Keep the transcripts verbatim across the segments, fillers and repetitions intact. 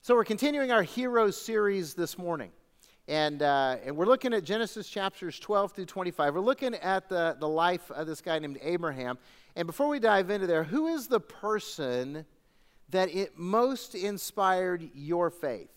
So we're continuing our Heroes series this morning, and, uh, and we're looking at Genesis chapters twelve through twenty-five. We're looking at the, the life of this guy named Abraham, and before we dive into there, who is the person that it most inspired your faith?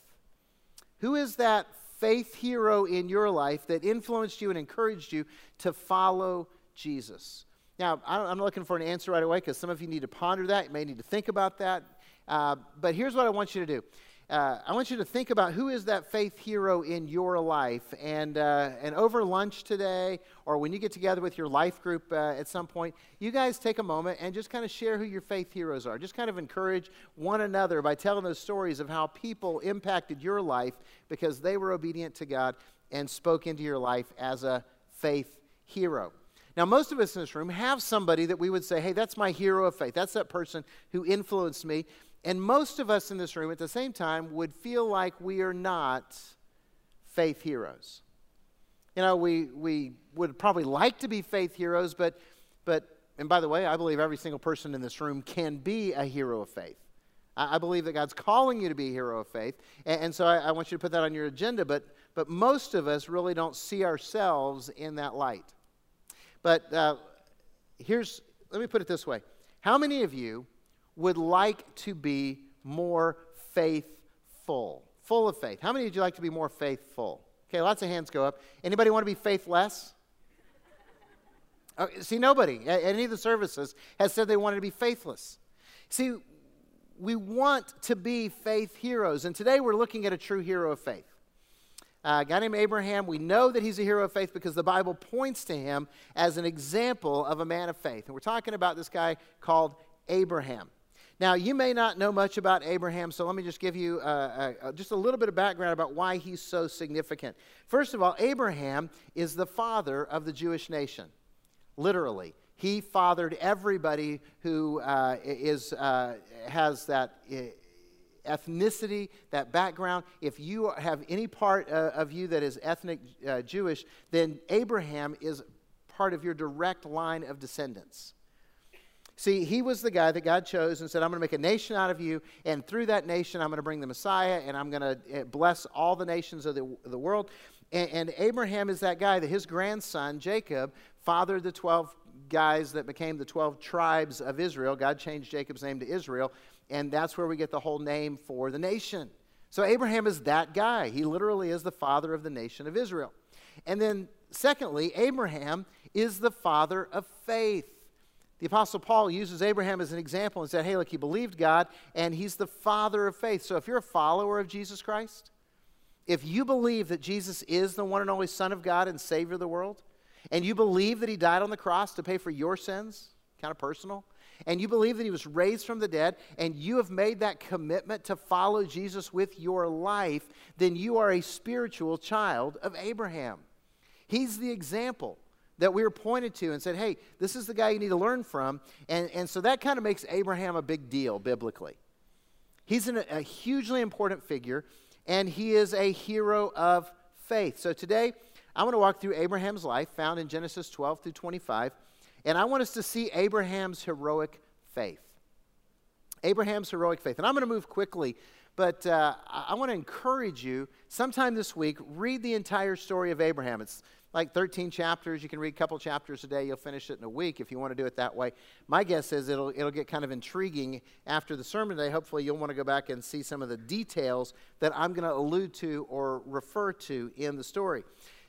Who is that faith hero in your life that influenced you and encouraged you to follow Jesus? Now, I'm looking for an answer right away because some of you need to ponder that. You may need to think about that. Uh, but here's what I want you to do. Uh, I want you to think about who is that faith hero in your life. And, uh, and over lunch today, or when you get together with your life group uh, at some point, you guys take a moment and just kind of share who your faith heroes are. Just kind of encourage one another by telling those stories of how people impacted your life because they were obedient to God and spoke into your life as a faith hero. Now, most of us in this room have somebody that we would say, hey, that's my hero of faith. That's that person who influenced me. And most of us in this room at the same time would feel like we are not faith heroes. You know, we we would probably like to be faith heroes, but, but and by the way, I believe every single person in this room can be a hero of faith. I, I believe that God's calling you to be a hero of faith. And, and so I, I want you to put that on your agenda, but, but most of us really don't see ourselves in that light. But uh, here's, let me put it this way. How many of you would like to be more faithful? Full of faith. How many would you like to be more faithful? Okay, lots of hands go up. Anybody want to be faithless? Oh, see, nobody at any of the services has said they wanted to be faithless. See, we want to be faith heroes. And today we're looking at a true hero of faith. Uh, a guy named Abraham, we know that he's a hero of faith because the Bible points to him as an example of a man of faith. And we're talking about this guy called Abraham. Now, you may not know much about Abraham, so let me just give you uh, uh, just a little bit of background about why he's so significant. First of all, Abraham is the father of the Jewish nation, literally. He fathered everybody who uh, is uh, has that... Uh, ethnicity, that background. If you have any part uh, of you that is ethnic uh, Jewish, then Abraham is part of your direct line of descendants. See, he was the guy that God chose and said, I'm going to make a nation out of you, and through that nation, I'm going to bring the Messiah, and I'm going to bless all the nations of the, the world. And, and Abraham is that guy that his grandson, Jacob, fathered the twelve guys that became the twelve tribes of Israel. God changed Jacob's name to Israel, and that's where we get the whole name for the nation. So Abraham is that guy. He literally is the father of the nation of Israel. And then secondly, Abraham is the father of faith. The Apostle Paul uses Abraham as an example and said, hey, look, he believed God, and he's the father of faith. So if you're a follower of Jesus Christ, if you believe that Jesus is the one and only Son of God and Savior of the world, and you believe that he died on the cross to pay for your sins, kind of personal, and you believe that he was raised from the dead, and you have made that commitment to follow Jesus with your life, then you are a spiritual child of Abraham. He's the example that we were pointed to and said, hey, this is the guy you need to learn from. And, and so that kind of makes Abraham a big deal biblically. He's an, a hugely important figure, and he is a hero of faith. So today, I want to walk through Abraham's life, found in Genesis twelve through twenty-five, and I want us to see Abraham's heroic faith. Abraham's heroic faith. And I'm going to move quickly, but uh, I want to encourage you, sometime this week, read the entire story of Abraham. It's like thirteen chapters. You can read a couple chapters a day. You'll finish it in a week if you want to do it that way. My guess is it'll, it'll get kind of intriguing after the sermon today. Hopefully you'll want to go back and see some of the details that I'm going to allude to or refer to in the story.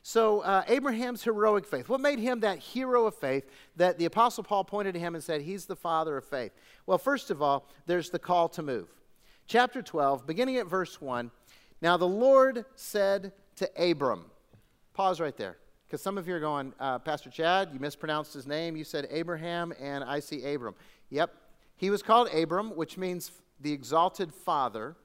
So uh, Abraham's heroic faith. What made him that hero of faith that the Apostle Paul pointed to him and said he's the father of faith? Well, first of all, there's the call to move. Chapter twelve, beginning at verse one, now the Lord said to Abram. Pause right there, because some of you are going, uh, Pastor Chad, you mispronounced his name. You said Abraham, and I see Abram. Yep, he was called Abram, which means the exalted father.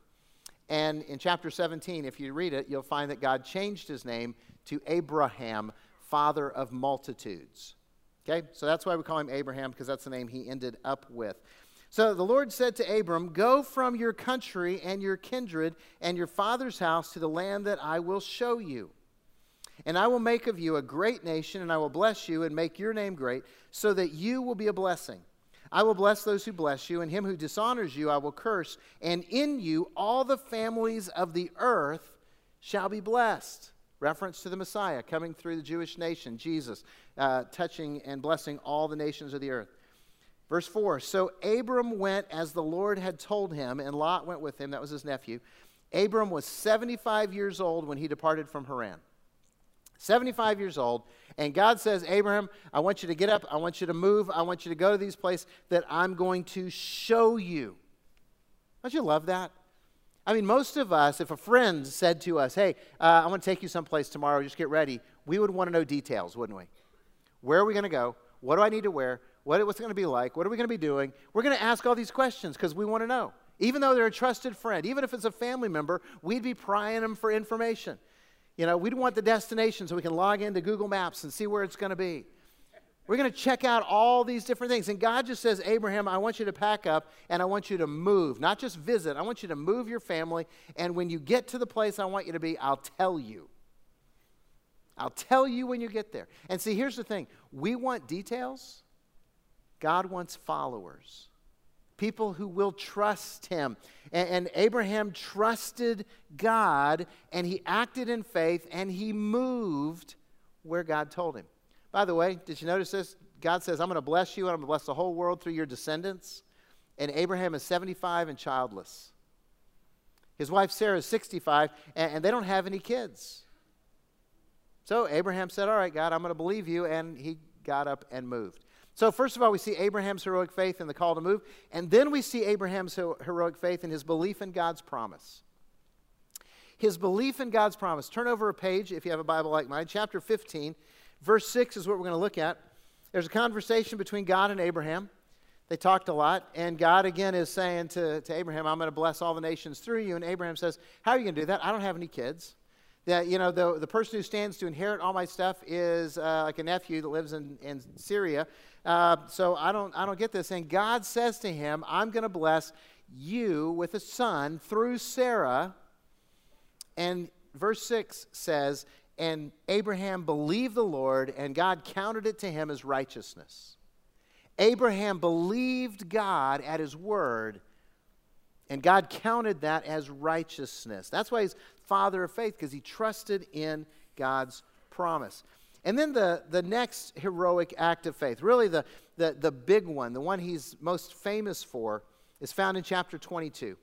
And in chapter seventeen, if you read it, you'll find that God changed his name to Abraham, father of multitudes. Okay, so that's why we call him Abraham, because that's the name he ended up with. So the Lord said to Abram, go from your country and your kindred and your father's house to the land that I will show you. And I will make of you a great nation, and I will bless you and make your name great, so that you will be a blessing. I will bless those who bless you, and him who dishonors you I will curse. And in you all the families of the earth shall be blessed. Reference to the Messiah coming through the Jewish nation, Jesus, uh, touching and blessing all the nations of the earth. Verse four, so Abram went as the Lord had told him, and Lot went with him. That was his nephew. Abram was seventy-five years old when he departed from Haran. seventy-five years old, and God says, Abraham, I want you to get up, I want you to move, I want you to go to these places that I'm going to show you. Don't you love that? I mean, most of us, if a friend said to us, hey, uh, I want to take you someplace tomorrow, just get ready, we would want to know details, wouldn't we? Where are we going to go? What do I need to wear? What, what's it going to be like? What are we going to be doing? We're going to ask all these questions because we want to know. Even though they're a trusted friend, even if it's a family member, we'd be prying them for information. You know, we'd want the destination so we can log into Google Maps and see where it's going to be. We're going to check out all these different things. And God just says, Abraham, I want you to pack up and I want you to move. Not just visit. I want you to move your family. And when you get to the place I want you to be, I'll tell you. I'll tell you when you get there. And see, here's the thing. We want details. God wants followers. People who will trust him. And, and Abraham trusted God, and he acted in faith, and he moved where God told him. By the way, did you notice this? God says, I'm going to bless you, and I'm going to bless the whole world through your descendants. And Abraham is seventy-five and childless. His wife Sarah is sixty-five, and, and they don't have any kids. So Abraham said, all right, God, I'm going to believe you, and he got up and moved. So first of all, we see Abraham's heroic faith in the call to move, and then we see Abraham's heroic faith in his belief in God's promise. His belief in God's promise. Turn over a page if you have a Bible like mine. Chapter fifteen, verse six is what we're going to look at. There's a conversation between God and Abraham. They talked a lot, and God again is saying to, to Abraham, I'm going to bless all the nations through you. And Abraham says, how are you going to do that? I don't have any kids. That, you know, the, the person who stands to inherit all my stuff is uh, like a nephew that lives in, in Syria. Uh, so I don't, I don't get this. And God says to him, I'm going to bless you with a son through Sarah. And verse six says, and Abraham believed the Lord, and God counted it to him as righteousness. Abraham believed God at his word, and God counted that as righteousness. That's why he's father of faith, because he trusted in God's promise. And then the, the next heroic act of faith, really the, the, the big one, the one he's most famous for, is found in chapter twenty-two.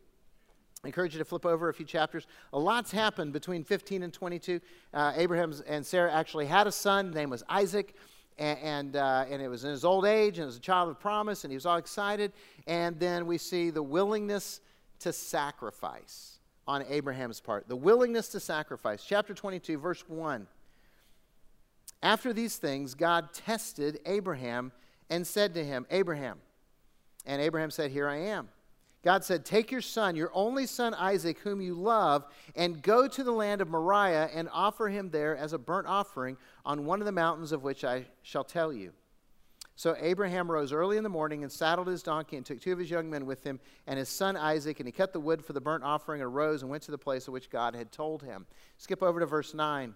I encourage you to flip over a few chapters. A lot's happened between fifteen and twenty-two. Uh, Abraham and Sarah actually had a son. His name was Isaac. And and, uh, and it was in his old age, and it was a child of promise, and he was all excited. And then we see the willingness to sacrifice on Abraham's part. The willingness to sacrifice. Chapter twenty-two, verse one. After these things, God tested Abraham and said to him, Abraham. And Abraham said, here I am. God said, take your son, your only son Isaac, whom you love, and go to the land of Moriah and offer him there as a burnt offering on one of the mountains of which I shall tell you. So Abraham rose early in the morning and saddled his donkey and took two of his young men with him and his son Isaac, and he cut the wood for the burnt offering and arose and went to the place of which God had told him. Skip over to verse nine.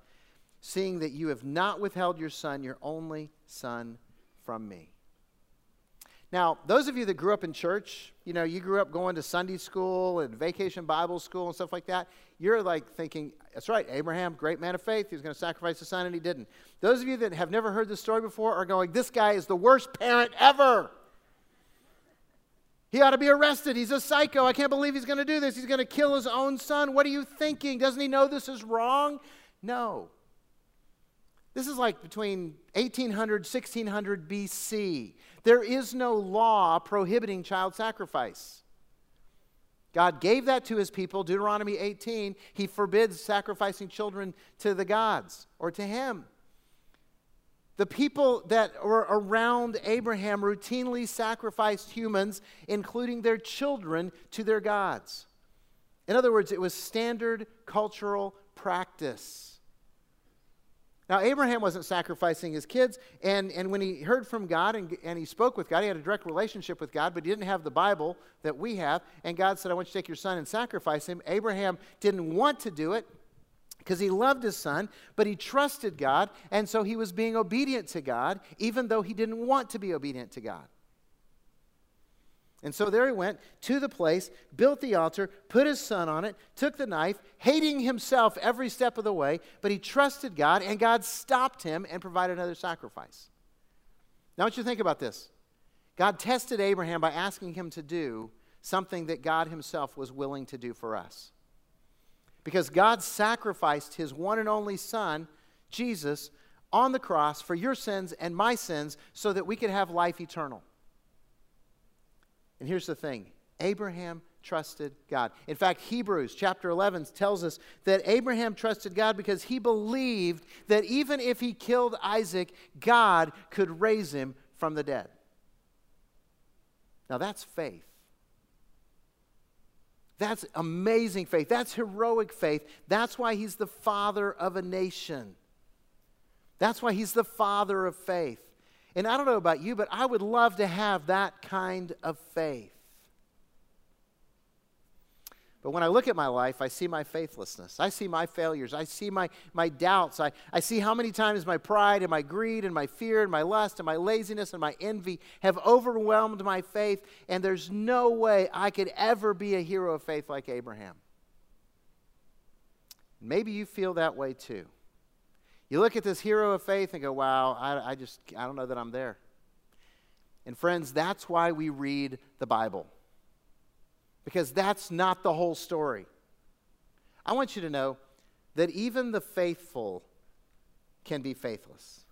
seeing that you have not withheld your son, your only son, from me. Now, those of you that grew up in church, you know, you grew up going to Sunday school and vacation Bible school and stuff like that, you're like thinking, that's right, Abraham, great man of faith, he was going to sacrifice his son and he didn't. Those of you that have never heard this story before are going, this guy is the worst parent ever. He ought to be arrested. He's a psycho. I can't believe he's going to do this. He's going to kill his own son. What are you thinking? Doesn't he know this is wrong? No. This is like between eighteen hundred, sixteen hundred B C There is no law prohibiting child sacrifice. God gave that to his people, Deuteronomy eighteen. He forbids sacrificing children to the gods or to him. The people that were around Abraham routinely sacrificed humans, including their children, to their gods. In other words, it was standard cultural practice. Now, Abraham wasn't sacrificing his kids, and, and when he heard from God and, and he spoke with God, he had a direct relationship with God, but he didn't have the Bible that we have, and God said, I want you to take your son and sacrifice him. Abraham didn't want to do it because he loved his son, but he trusted God, and so he was being obedient to God, even though he didn't want to be obedient to God. And so there he went to the place, built the altar, put his son on it, took the knife, hating himself every step of the way, but he trusted God, and God stopped him and provided another sacrifice. Now I want you to think about this. God tested Abraham by asking him to do something that God himself was willing to do for us. Because God sacrificed his one and only son, Jesus, on the cross for your sins and my sins so that we could have life eternal. And here's the thing, Abraham trusted God. In fact, Hebrews chapter eleven tells us that Abraham trusted God because he believed that even if he killed Isaac, God could raise him from the dead. Now that's faith. That's amazing faith. That's heroic faith. That's why he's the father of a nation. That's why he's the father of faith. And I don't know about you, but I would love to have that kind of faith. But when I look at my life, I see my faithlessness. I see my failures. I see my, my doubts. I, I see how many times my pride and my greed and my fear and my lust and my laziness and my envy have overwhelmed my faith, and there's no way I could ever be a hero of faith like Abraham. Maybe you feel that way too. You look at this hero of faith and go, wow, I, I just, I don't know that I'm there. And friends, that's why we read the Bible. Because that's not the whole story. I want you to know that even the faithful can be faithless.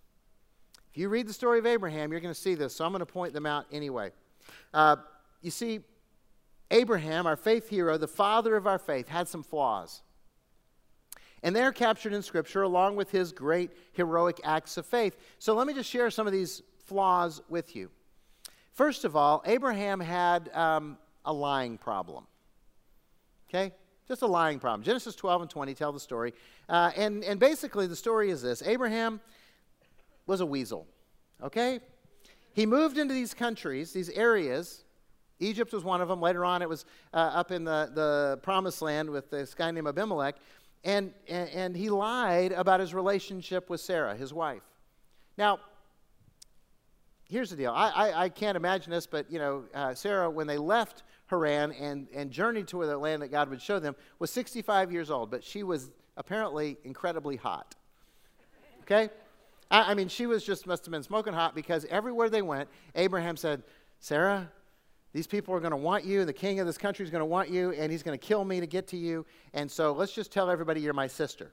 If you read the story of Abraham, you're going to see this, so I'm going to point them out anyway. Uh, you see, Abraham, our faith hero, the father of our faith, had some flaws. And they're captured in Scripture along with his great heroic acts of faith. So let me just share some of these flaws with you. First of all, Abraham had um, a lying problem. Okay? Just a lying problem. Genesis twelve and twenty tell the story. Uh, and, and basically the story is this. Abraham was a weasel. Okay? He moved into these countries, these areas. Egypt was one of them. Later on it was uh, up in the, the Promised Land with this guy named Abimelech. And, and, and he lied about his relationship with Sarah, his wife. Now, here's the deal. I, I, I can't imagine this, but, you know, uh, Sarah, when they left Haran and, and journeyed to the land that God would show them, was sixty-five years old, but she was apparently incredibly hot. Okay? I, I mean, she was just, must have been smoking hot because everywhere they went, Abraham said, Sarah, these people are going to want you. The king of this country is going to want you, and he's going to kill me to get to you. And so let's just tell everybody you're my sister.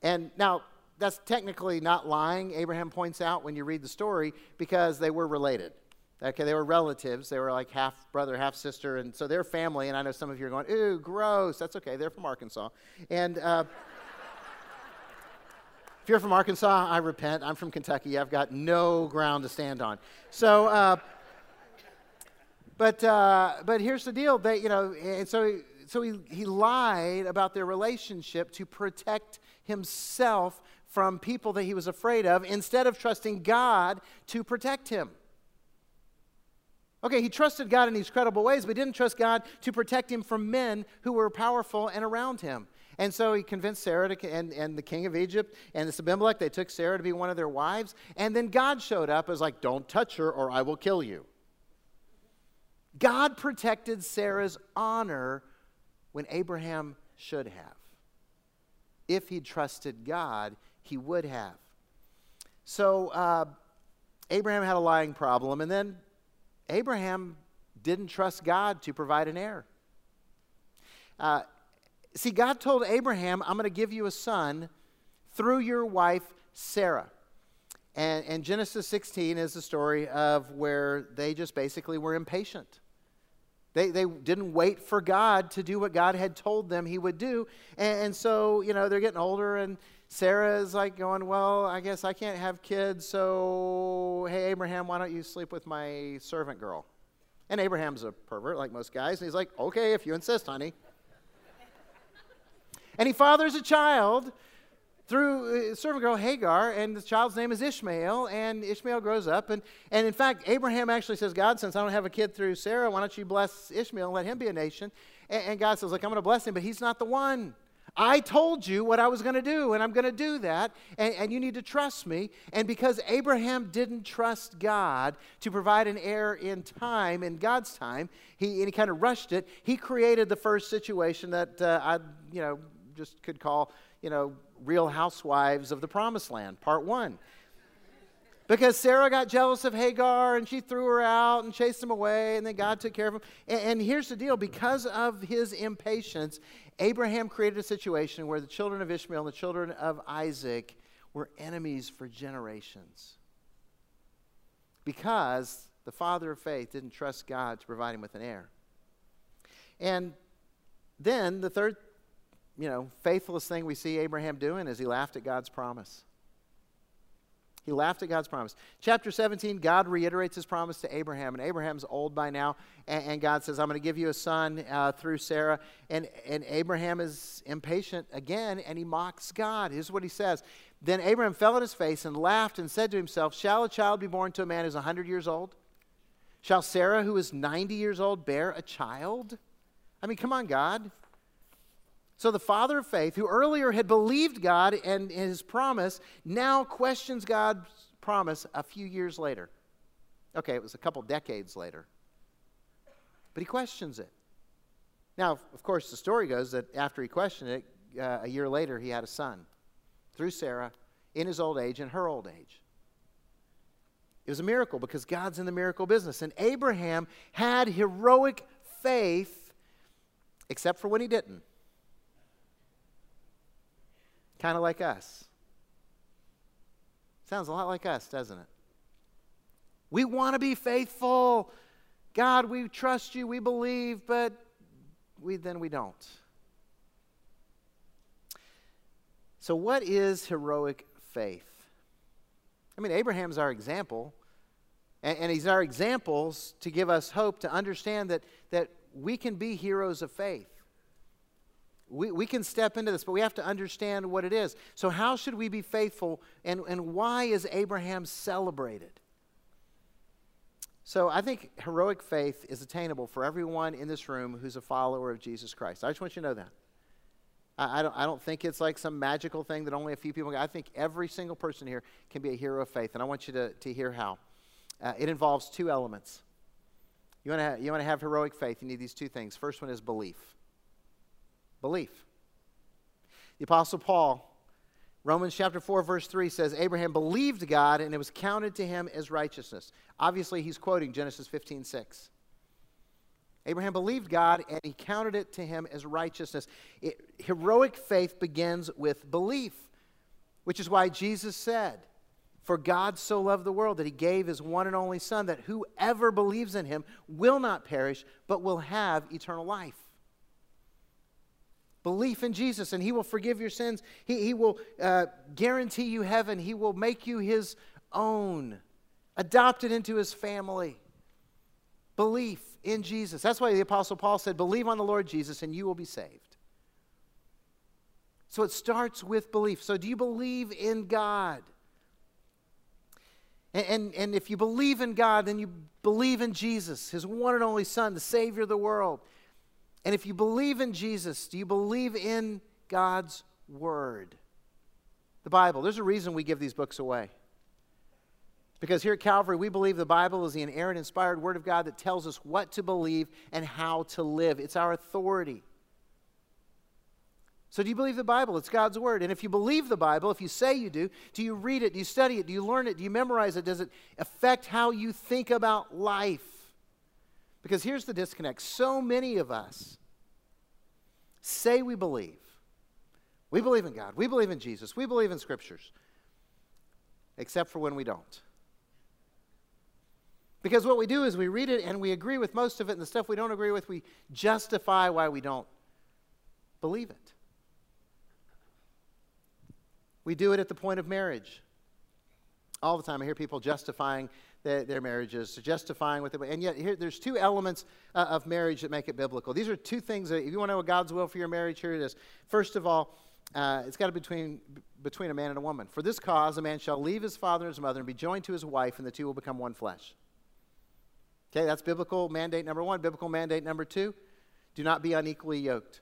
And now, that's technically not lying, Abraham points out, when you read the story, because they were related. Okay, they were relatives. They were like half brother, half sister, and so they're family. And I know some of you are going, ooh, gross. That's okay. They're from Arkansas. And uh, if you're from Arkansas, I repent. I'm from Kentucky. I've got no ground to stand on. So... Uh, But uh, but here's the deal, they, you know, and so so he, he lied about their relationship to protect himself from people that he was afraid of instead of trusting God to protect him. Okay, he trusted God in these credible ways, but he didn't trust God to protect him from men who were powerful and around him. And so he convinced Sarah to, and, and the king of Egypt and this Abimelech, they took Sarah to be one of their wives, and then God showed up and was like, don't touch her or I will kill you. God protected Sarah's honor when Abraham should have. If he trusted God, he would have. So uh, Abraham had a lying problem, and then Abraham didn't trust God to provide an heir. Uh, see, God told Abraham, I'm going to give you a son through your wife, Sarah. And, and Genesis sixteen is the story of where they just basically were impatient. They, they didn't wait for God to do what God had told them he would do. And, and so, you know, they're getting older, and Sarah is like going, well, I guess I can't have kids, so, hey, Abraham, why don't you sleep with my servant girl? And Abraham's a pervert like most guys, and he's like, okay, if you insist, honey. And he fathers a child through servant girl Hagar, and the child's name is Ishmael, and Ishmael grows up. And, and in fact, Abraham actually says, God, since I don't have a kid through Sarah, why don't you bless Ishmael and let him be a nation? And, and God says, look, I'm going to bless him, but he's not the one. I told you what I was going to do, and I'm going to do that, and, and you need to trust me. And because Abraham didn't trust God to provide an heir in time, in God's time, he, and he kind of rushed it, he created the first situation that uh, I, you know, just could call, you know, Real Housewives of the Promised Land, part one. Because Sarah got jealous of Hagar, and she threw her out and chased him away, and then God took care of him. And, and here's the deal. Because of his impatience, Abraham created a situation where the children of Ishmael and the children of Isaac were enemies for generations. Because the father of faith didn't trust God to provide him with an heir. And then the third, you know, faithless thing we see Abraham doing is he laughed at God's promise. He laughed at God's promise. Chapter seventeen, God reiterates his promise to Abraham. And Abraham's old by now. And, and God says, I'm going to give you a son uh, through Sarah. And, and Abraham is impatient again, and he mocks God. Here's what he says. Then Abraham fell at his face and laughed and said to himself, shall a child be born to a man who is one hundred years old? Shall Sarah, who is ninety years old, bear a child? I mean, come on, God. So the father of faith, who earlier had believed God and his promise, now questions God's promise a few years later. Okay, it was a couple decades later. But he questions it. Now, of course, the story goes that after he questioned it, uh, a year later he had a son through Sarah in his old age and her old age. It was a miracle because God's in the miracle business. And Abraham had heroic faith, except for when he didn't. Kind of like us. Sounds a lot like us, doesn't it? We want to be faithful. God, we trust you, we believe, but we then we don't. So what is heroic faith? I mean, Abraham's our example, and, and he's our examples to give us hope to understand that, that we can be heroes of faith. We, we can step into this, but we have to understand what it is. So how should we be faithful, and, and why is Abraham celebrated? So I think heroic faith is attainable for everyone in this room who's a follower of Jesus Christ. I just want you to know that. I, I, don't, I don't think it's like some magical thing that only a few people get. I think every single person here can be a hero of faith, and I want you to, to hear how. Uh, it involves two elements. You want to you want to have heroic faith, you need these two things. First one is belief. Belief. The Apostle Paul, Romans chapter four, verse three says, Abraham believed God and it was counted to him as righteousness. Obviously, he's quoting Genesis fifteen six. Abraham believed God and he counted it to him as righteousness. It, heroic faith begins with belief, which is why Jesus said, for God so loved the world that he gave his one and only son, that whoever believes in him will not perish, but will have eternal life. Belief in Jesus, and he will forgive your sins. He, he will uh, guarantee you heaven. He will make you his own, adopted into his family. Belief in Jesus. That's why the Apostle Paul said, believe on the Lord Jesus and you will be saved. So it starts with belief. So do you believe in God? And, and, and if you believe in God, then you believe in Jesus, his one and only son, the Savior of the world. And if you believe in Jesus, do you believe in God's Word? The Bible. There's a reason we give these books away. Because here at Calvary, we believe the Bible is the inerrant, inspired Word of God that tells us what to believe and how to live. It's our authority. So do you believe the Bible? It's God's Word. And if you believe the Bible, if you say you do, do you read it? Do you study it? Do you learn it? Do you memorize it? Does it affect how you think about life? Because here's the disconnect. So many of us say we believe. We believe in God. We believe in Jesus. We believe in Scriptures. Except for when we don't. Because what we do is we read it and we agree with most of it, and the stuff we don't agree with, we justify why we don't believe it. We do it at the point of marriage. All the time I hear people justifying their, their marriages, justifying what they, and yet here, there's two elements uh, of marriage that make it biblical. These are two things that if you want to know God's will for your marriage, here it is. First of all, Uh, it's got to be between, between a man and a woman. For this cause, a man shall leave his father and his mother and be joined to his wife, and the two will become one flesh. Okay, that's biblical mandate number one. Biblical mandate number two, do not be unequally yoked.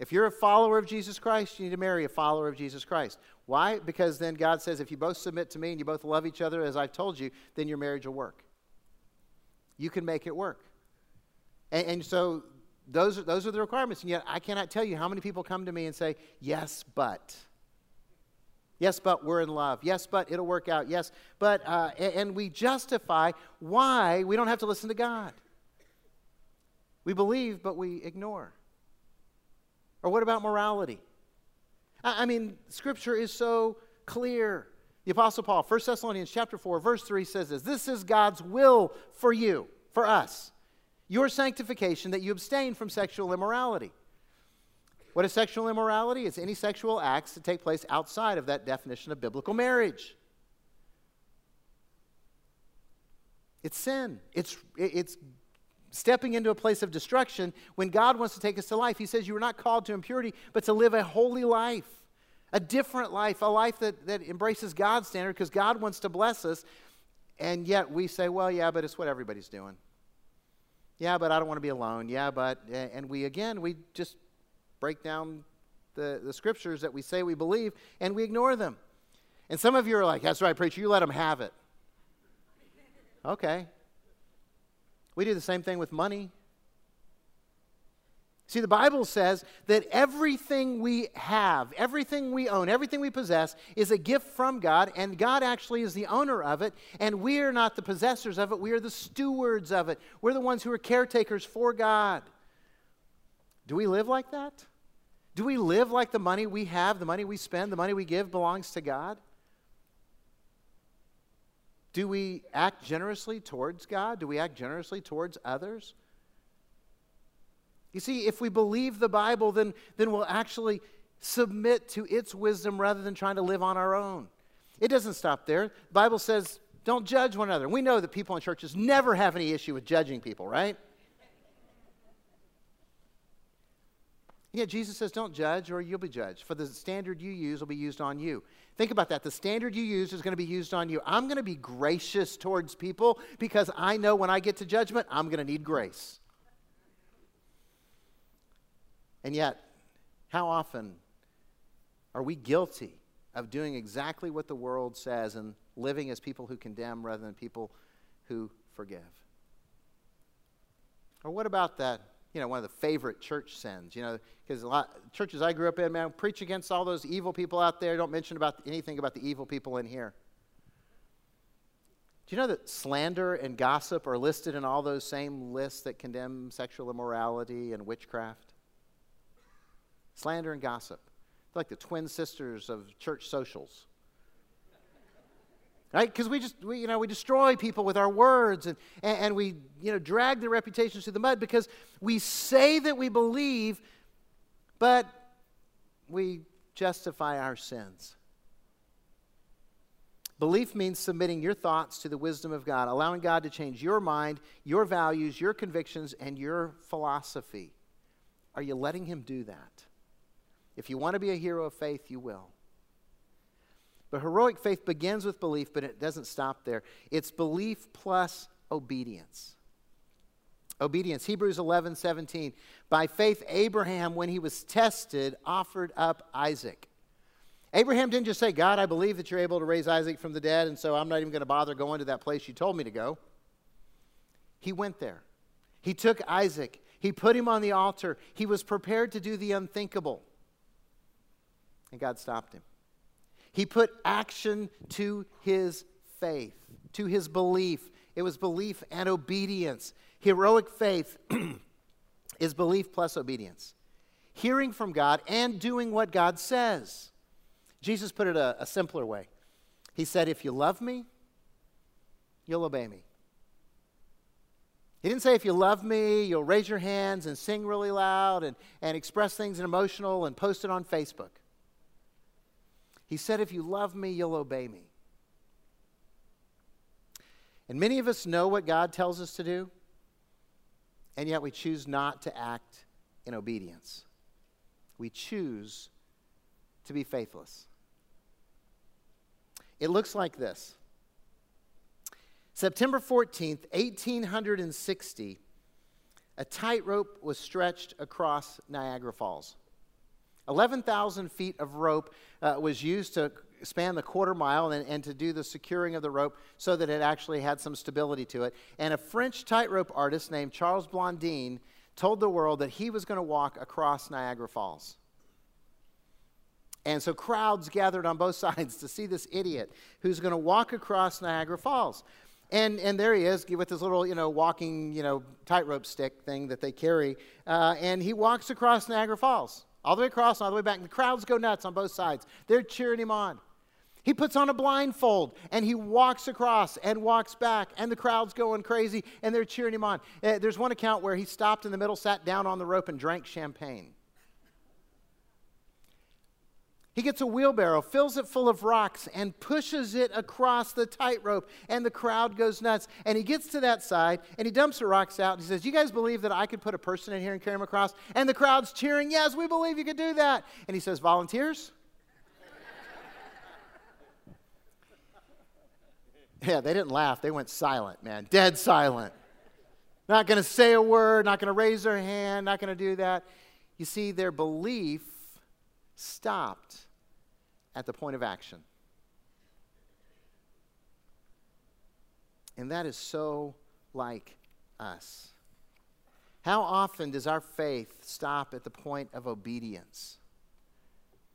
If you're a follower of Jesus Christ, you need to marry a follower of Jesus Christ. Why? Because then God says, if you both submit to me and you both love each other as I've told you, then your marriage will work. You can make it work. And, and so... Those are, those are the requirements, and yet I cannot tell you how many people come to me and say, yes, but. Yes, but we're in love. Yes, but it'll work out. Yes, but, uh, and, and we justify why we don't have to listen to God. We believe, but we ignore. Or what about morality? I, I mean, Scripture is so clear. The Apostle Paul, First Thessalonians chapter four, verse three says this, this is God's will for you, for us. Your sanctification, that you abstain from sexual immorality. What is sexual immorality? It's any sexual acts that take place outside of that definition of biblical marriage. It's sin. It's, it's stepping into a place of destruction. When God wants to take us to life, He says you were not called to impurity, but to live a holy life, a different life, a life that, that embraces God's standard because God wants to bless us. And yet we say, well, yeah, but it's what everybody's doing. Yeah, but I don't want to be alone. Yeah, but, and we, again, we just break down the, the scriptures that we say we believe, and we ignore them. And some of you are like, that's right, preacher, you let them have it. Okay. We do the same thing with money. See, the Bible says that everything we have, everything we own, everything we possess is a gift from God, and God actually is the owner of it, and we are not the possessors of it. We are the stewards of it. We're the ones who are caretakers for God. Do we live like that? Do we live like the money we have, the money we spend, the money we give belongs to God? Do we act generously towards God? Do we act generously towards others? You see, if we believe the Bible, then, then we'll actually submit to its wisdom rather than trying to live on our own. It doesn't stop there. The Bible says, don't judge one another. We know that people in churches never have any issue with judging people, right? Yeah, Jesus says, don't judge or you'll be judged. For the standard you use will be used on you. Think about that. The standard you use is going to be used on you. I'm going to be gracious towards people because I know when I get to judgment, I'm going to need grace. And yet, how often are we guilty of doing exactly what the world says and living as people who condemn rather than people who forgive? Or what about that, you know, one of the favorite church sins, you know, because a lot of churches I grew up in, man, preach against all those evil people out there. Don't mention about anything about the evil people in here. Do you know that slander and gossip are listed in all those same lists that condemn sexual immorality and witchcraft? Slander and gossip. They're like the twin sisters of church socials. Right? Because we just, we, you know, we destroy people with our words and, and, and we, you know, drag their reputations through the mud because we say that we believe, but we justify our sins. Belief means submitting your thoughts to the wisdom of God, allowing God to change your mind, your values, your convictions, and your philosophy. Are you letting Him do that? If you want to be a hero of faith, you will. But heroic faith begins with belief, but it doesn't stop there. It's belief plus obedience. Obedience. Hebrews eleven seventeen. By faith, Abraham, when he was tested, offered up Isaac. Abraham didn't just say, God, I believe that you're able to raise Isaac from the dead, and so I'm not even going to bother going to that place you told me to go. He went there. He took Isaac. He put him on the altar. He was prepared to do the unthinkable. And God stopped him. He put action to his faith, to his belief. It was belief and obedience. Heroic faith is belief plus obedience. Hearing from God and doing what God says. Jesus put it a, a simpler way. He said, if you love me, you'll obey me. He didn't say if you love me, you'll raise your hands and sing really loud and, and express things in emotional and post it on Facebook. He said if you love me, you'll obey me. And many of us know what God tells us to do, and yet we choose not to act in obedience. We choose to be faithless. It looks like this. September fourteenth, eighteen sixty, a tightrope was stretched across Niagara Falls. eleven thousand feet of rope uh, was used to span the quarter mile and, and to do the securing of the rope so that it actually had some stability to it. And a French tightrope artist named Charles Blondin told the world that he was going to walk across Niagara Falls. And so crowds gathered on both sides to see this idiot who's going to walk across Niagara Falls. And, and there he is with his little, you know, walking, you know, tightrope stick thing that they carry. Uh, and he walks across Niagara Falls, all the way across and all the way back. And the crowds go nuts on both sides. They're cheering him on. He puts on a blindfold, and he walks across and walks back. And the crowd's going crazy, and they're cheering him on. Uh, there's one account where he stopped in the middle, sat down on the rope, and drank champagne. He gets a wheelbarrow, fills it full of rocks, and pushes it across the tightrope, and the crowd goes nuts. And he gets to that side, and he dumps the rocks out, and he says, "You guys believe that I could put a person in here and carry him across?" And the crowd's cheering, "Yes, we believe you could do that." And he says, "Volunteers?" Yeah, they didn't laugh. They went silent, man, dead silent. Not going to say a word, not going to raise their hand, not going to do that. You see, their belief stopped at the point of action. And that is so like us. How often does our faith stop at the point of obedience?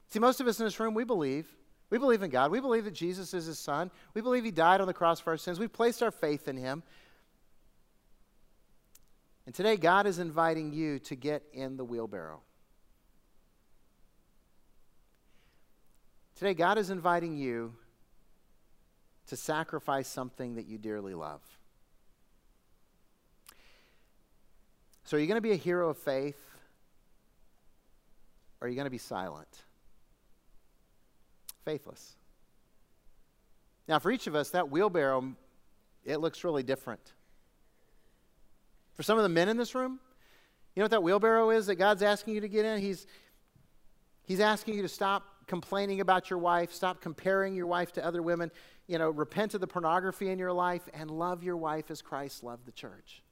See, most of us in this room, we believe. We believe in God. We believe that Jesus is his son. We believe he died on the cross for our sins. We've placed our faith in him. And today, God is inviting you to get in the wheelbarrow. Today, God is inviting you to sacrifice something that you dearly love. So are you going to be a hero of faith, or are you going to be silent? Faithless. Now, for each of us, that wheelbarrow, it looks really different. For some of the men in this room, you know what that wheelbarrow is that God's asking you to get in? He's, he's asking you to stop complaining about your wife, stop comparing your wife to other women, you know, repent of the pornography in your life, and love your wife as Christ loved the church.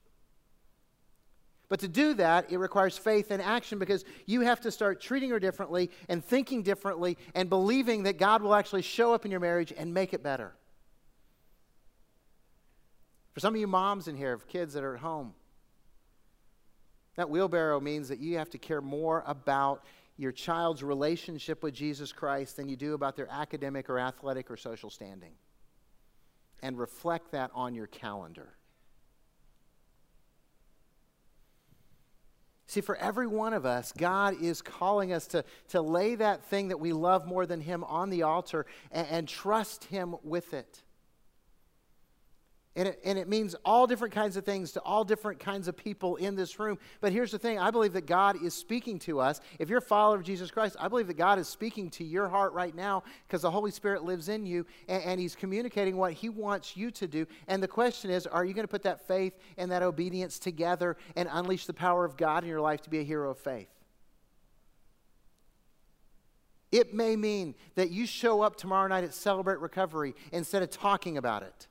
But to do that, it requires faith and action, because you have to start treating her differently and thinking differently and believing that God will actually show up in your marriage and make it better. For some of you moms in here of kids that are at home, that wheelbarrow means that you have to care more about your child's relationship with Jesus Christ than you do about their academic or athletic or social standing. And reflect that on your calendar. See, for every one of us, God is calling us to, to lay that thing that we love more than him on the altar and, and trust him with it. And it, and it means all different kinds of things to all different kinds of people in this room. But here's the thing. I believe that God is speaking to us. If you're a follower of Jesus Christ, I believe that God is speaking to your heart right now, because the Holy Spirit lives in you, and, and he's communicating what he wants you to do. And the question is, are you going to put that faith and that obedience together and unleash the power of God in your life to be a hero of faith? It may mean that you show up tomorrow night at Celebrate Recovery instead of talking about it.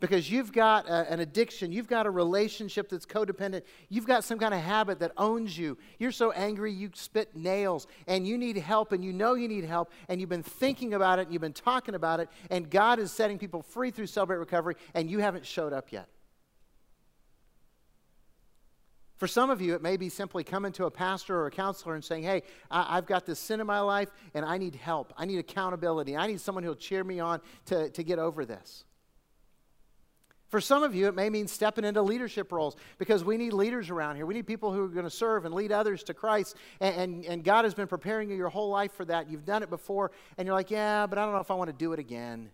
Because you've got a, an addiction, you've got a relationship that's codependent, you've got some kind of habit that owns you. You're so angry you spit nails, and you need help, and you know you need help, and you've been thinking about it, and you've been talking about it, and God is setting people free through Celebrate Recovery, and you haven't showed up yet. For some of you, it may be simply coming to a pastor or a counselor and saying, "Hey, I, I've got this sin in my life, and I need help. I need accountability. I need someone who'll cheer me on to, to get over this." For some of you, it may mean stepping into leadership roles, because we need leaders around here. We need people who are going to serve and lead others to Christ, and, and, and God has been preparing you your whole life for that. You've done it before, and you're like, "Yeah, but I don't know if I want to do it again."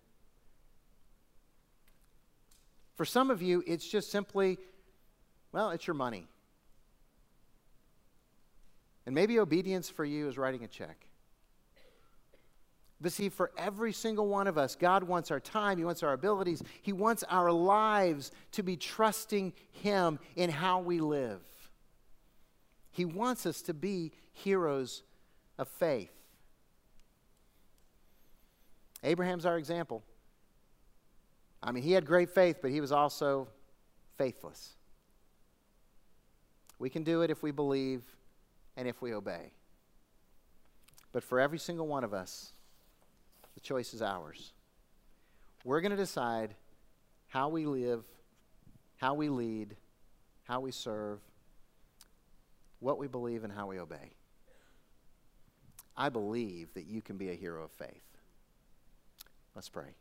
For some of you, it's just simply Well, it's your money. And maybe obedience for you is writing a check. But see, for every single one of us, God wants our time. He wants our abilities. He wants our lives to be trusting Him in how we live. He wants us to be heroes of faith. Abraham's our example. I mean, he had great faith, but he was also faithless. We can do it if we believe and if we obey. But for every single one of us, the choice is ours. We're going to decide how we live, how we lead, how we serve, what we believe, and how we obey. I believe that you can be a hero of faith. Let's pray.